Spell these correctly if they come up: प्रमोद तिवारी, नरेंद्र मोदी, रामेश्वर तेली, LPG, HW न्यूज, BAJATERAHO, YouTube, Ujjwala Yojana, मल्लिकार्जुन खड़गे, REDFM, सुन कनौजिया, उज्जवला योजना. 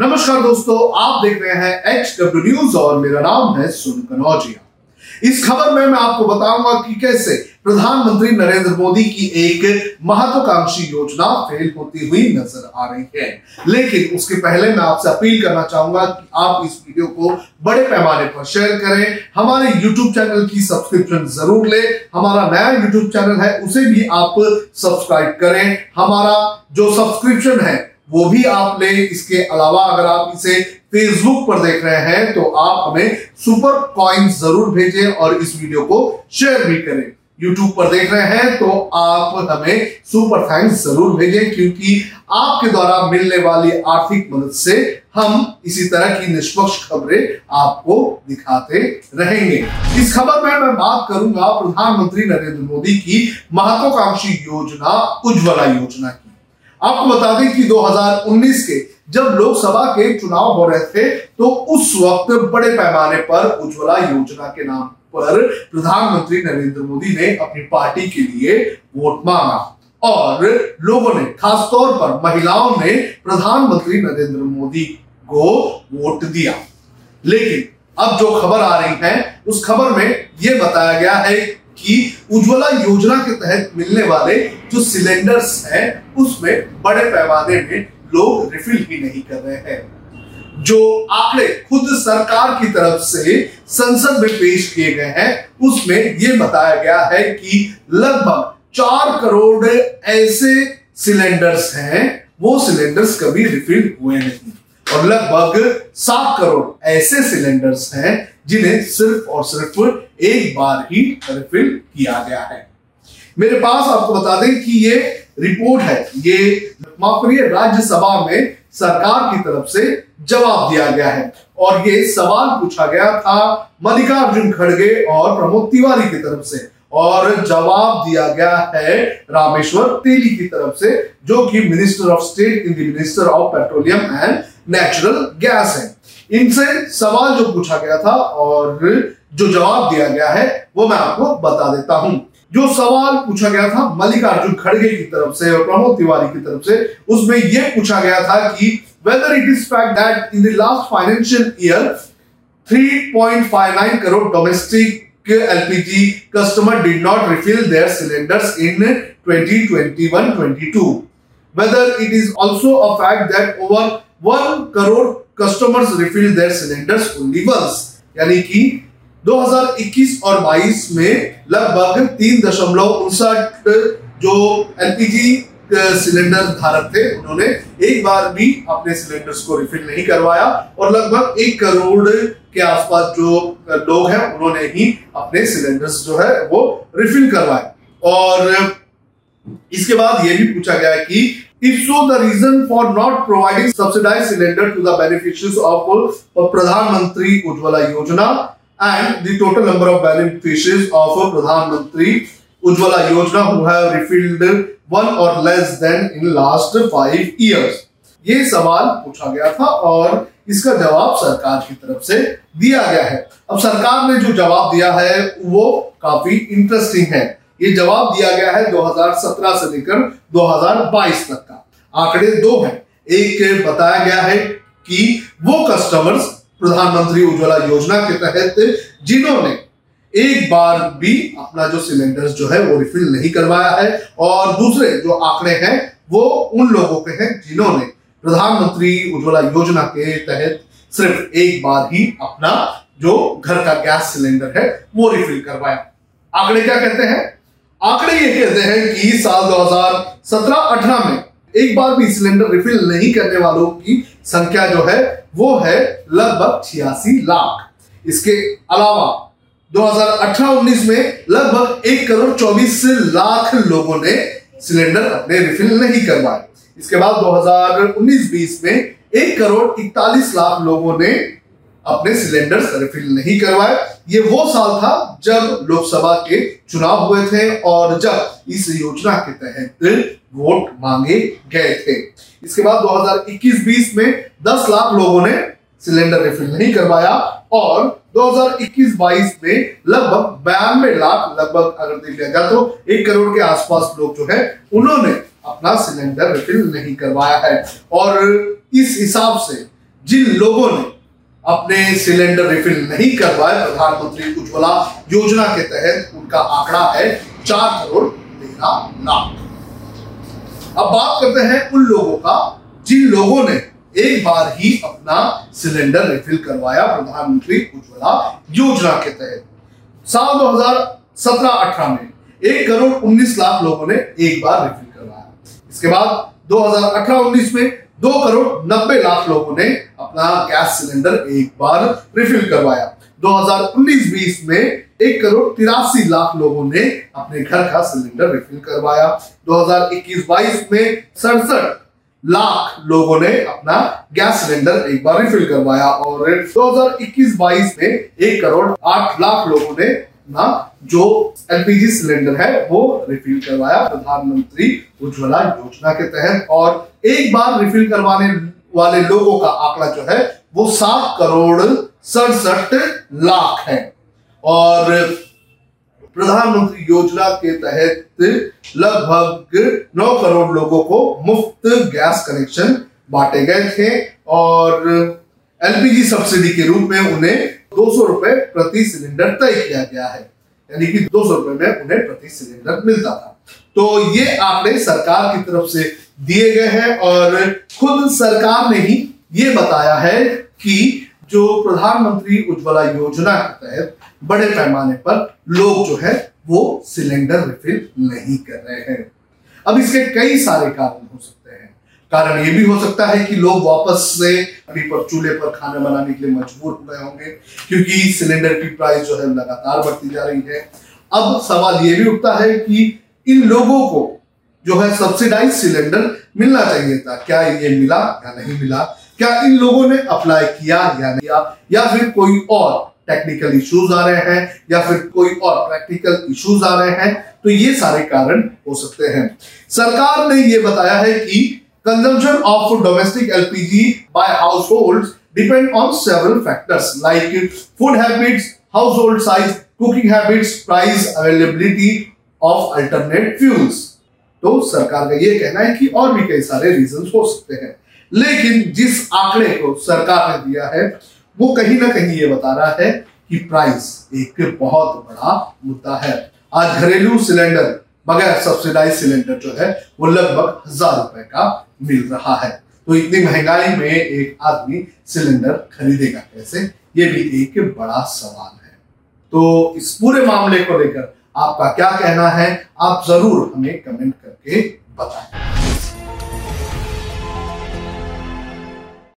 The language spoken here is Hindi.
नमस्कार दोस्तों, आप देख रहे हैं HW न्यूज और मेरा नाम है सुन कनौजिया। इस खबर में मैं आपको बताऊंगा कि कैसे प्रधानमंत्री नरेंद्र मोदी की एक महत्वाकांक्षी योजना फेल होती हुई नजर आ रही है। लेकिन उसके पहले मैं आपसे अपील करना चाहूंगा कि आप इस वीडियो को बड़े पैमाने पर शेयर करें, हमारे YouTube चैनल की सब्सक्रिप्शन जरूर ले। हमारा नया YouTube चैनल है उसे भी आप सब्सक्राइब करें, हमारा जो सब्सक्रिप्शन है वो भी आप ले। इसके अलावा अगर आप इसे फेसबुक पर देख रहे हैं तो आप हमें सुपर कॉइंस जरूर भेजें और इस वीडियो को शेयर भी करें। यूट्यूब पर देख रहे हैं तो आप हमें सुपर थैंक्स जरूर भेजें, क्योंकि आपके द्वारा मिलने वाली आर्थिक मदद से हम इसी तरह की निष्पक्ष खबरें आपको दिखाते रहेंगे। इस खबर में मैं बात करूंगा प्रधानमंत्री नरेंद्र मोदी की महत्वाकांक्षी योजना उज्जवला योजना की। आपको बता दें कि 2019 के जब लोकसभा के चुनाव हो रहे थे तो उस वक्त बड़े पैमाने पर उज्जवला योजना के नाम पर प्रधानमंत्री नरेंद्र मोदी ने अपनी पार्टी के लिए वोट मांगा और लोगों ने, खासतौर पर महिलाओं ने, प्रधानमंत्री नरेंद्र मोदी को वोट दिया। लेकिन अब जो खबर आ रही है उस खबर में यह बताया गया है कि उज्ज्वला योजना के तहत मिलने वाले जो सिलेंडर्स हैं उसमें बड़े पैमाने में लोग रिफिल भी नहीं कर रहे हैं। जो आंकड़े खुद सरकार की तरफ से संसद में पेश किए गए हैं उसमें यह बताया गया है कि लगभग 4 करोड़ ऐसे सिलेंडर्स हैं, वो सिलेंडर्स कभी रिफिल हुए नहीं, और लगभग 7 करोड़ ऐसे सिलेंडर्स हैं जिन्हें सिर्फ और सिर्फ एक बार ही रिफिल किया गया है। मेरे पास आपको बता दें कि ये रिपोर्ट है, ये राज्यसभा में सरकार की तरफ से जवाब दिया गया है और ये सवाल पूछा गया था मल्लिकार्जुन खड़गे और प्रमोद तिवारी की तरफ से, और जवाब दिया गया है रामेश्वर तेली की तरफ से, जो कि minister of state in the minister of petroleum and natural gas है। इनसे सवाल जो पूछा गया था और जो जवाब दिया गया है वो मैं आपको बता देता हूं। जो सवाल पूछा गया था मल्लिकार्जुन खड़गे की तरफ से और प्रमोद तिवारी की तरफ से, उसमें यह पूछा गया था कि whether it is fact that in the last financial year 3.59 crore domestic LPG customer did not refill their cylinders in 2021-22, whether it is also a fact that over 1 crore customers refill their cylinders only once. यानी कि 2021 और 22 में लगभग 3.59 जो एलपीजी सिलेंडर धारक थे उन्होंने एक बार भी अपने सिलेंडर्स को रिफिल नहीं करवाया, और लगभग 1 करोड़ के आसपास जो लोग हैं उन्होंने ही अपने सिलेंडर्स जो है वो रिफिल करवाए। और इसके बाद यह भी पूछा गया है कि if so the reason for not providing subsidized cylinder to the beneficiaries of Pradhan Mantri Ujjwala Yojana and the total number of beneficiaries of Pradhan Mantri Ujjwala Yojana who have refilled one or less than in last 5 years, ये सवाल पूछा गया था और इसका जवाब सरकार की तरफ से दिया गया है। अब सरकार ने जो जवाब दिया है वो काफी इंटरेस्टिंग है। ये जवाब दिया गया है 2017 से लेकर 2022 तक का। आंकड़े दो हैं, एक बताया गया है कि वो कस्टमर्स प्रधानमंत्री उज्ज्वला योजना के तहत जिन्होंने एक बार भी अपना जो सिलेंडर्स जो है वो रिफिल नहीं करवाया है, और दूसरे जो आंकड़े हैं वो उन लोगों के हैं जिन्होंने प्रधानमंत्री उज्ज्वला योजना के तहत सिर्फ एक बार ही अपना जो घर का गैस सिलेंडर है वो रिफिल करवाया। आंकड़े क्या कहते हैं? आंकड़े ये कहते हैं कि साल 2017-18 में एक बार भी सिलेंडर रिफिल नहीं करने वालों की संख्या जो है वो है लगभग 86 लाख। इसके अलावा 2018-19 में लगभग 1 करोड़ 24 लाख लोगों ने सिलेंडर अपने रिफिल नहीं करवाए। इसके बाद 2019-20 में 1 करोड़ 41 लाख लोगों ने अपने सिलेंडर्स रिफिल नहीं करवाए। ये वो साल था जब लोकसभा के चुनाव हुए थे और जब इस योजना के तहत वोट मांगे गए थे। इसके बाद 2021-20 में 10 लाख लोगों ने सिलेंडर रिफिल नहीं करवाया, और 2021-22 में लगभग 92 लाख, लगभग अगर देखा जाए तो 1 करोड़ के आसपास लोग जो है उन्होंने अपना सिलेंडर रिफिल नहीं करवाया है। और इस हिसाब से जिन लोगों ने अपने सिलेंडर रिफिल नहीं करवाए, प्रधानमंत्री उज्जवला योजना के तहत उनका आंकड़ा है 4 करोड़ 13 लाख। अब बात करते हैं उन लोगों का जिन लोगों ने एक बार ही अपना सिलेंडर रिफिल करवाया प्रधानमंत्री उज्जवला योजना के तहत। साल 2017-18 में 1 करोड़ 19 लाख लोगों ने एक बार रिफिल करवाया। इसके बाद 2018-19 में 2 करोड़ 90 लाख लोगों ने अपना गैस सिलेंडर एक बार रिफिल करवाया। 2019-20 में 1 करोड़ 83 लाख लोगों ने अपने घर का सिलेंडर रिफिल करवाया। 2021-22 में 67 लाख लोगों ने अपना गैस सिलेंडर एक बार रिफिल करवाया और 2021-22 में 1 करोड़ 8 लाख लोगों ने ना जो एलपीजी सिलेंडर है वो रिफिल करवाया प्रधानमंत्री उज्ज्वला योजना के तहत। और एक बार रिफिल करवाने वाले लोगों का आंकड़ा जो है वो 7 करोड़ 67 लाख है। और प्रधानमंत्री योजना के तहत लगभग 9 करोड़ लोगों को मुफ्त गैस कनेक्शन बांटे गए थे और एलपीजी सब्सिडी के रूप में उन्हें 200 रुपए प्रति सिलेंडर तय किया गया है, यानी कि 200 रुपए में उन्हें प्रति सिलेंडर मिलता था। तो ये आंकड़े सरकार की तरफ से दिए गए हैं और खुद सरकार ने ही ये बताया है कि जो प्रधानमंत्री उज्ज्वला योजना के तहत बड़े पैमाने पर लोग जो है वो सिलेंडर रिफिल नहीं कर रहे हैं। अब इसके कई सारे कारण हो सकते हैं। कारण ये भी हो सकता है कि लोग वापस से अभी पर चूल्हे पर खाना बनाने के लिए मजबूर हो गए होंगे क्योंकि सिलेंडर की प्राइस जो है लगातार बढ़ती जा रही है। अब सवाल ये भी उठता है कि इन लोगों को जो है सब्सिडाइज सिलेंडर मिलना चाहिए था, क्या ये मिला या नहीं मिला, क्या इन लोगों ने अप्लाई किया या नहीं, या फिर कोई और टेक्निकल इश्यूज आ रहे हैं या फिर कोई और प्रैक्टिकल इश्यूज आ रहे हैं। तो ये सारे कारण हो सकते हैं। सरकार ने ये बताया है कि consumption of domestic LPG by households depend on several factors like food habits, household size, cooking habits, price, availability of alternate fuels. तो सरकार का ये कहना है कि और भी कई सारे रीजंस हो सकते हैं, लेकिन जिस आंकड़े को सरकार ने दिया है वो कहीं ना कहीं ये बता रहा है कि प्राइस एक बहुत बड़ा मुद्दा है। आज घरेलू सिलेंडर बगैर सब्सिडाइज सिलेंडर जो है वो लगभग 1000 रुपए का मिल रहा है। तो इतनी महंगाई में एक आदमी सिलेंडर खरीदेगा कैसे, ये भी एक बड़ा सवाल है। तो इस पूरे मामले को लेकर आपका क्या कहना है, आप जरूर हमें कमेंट करके बताएं।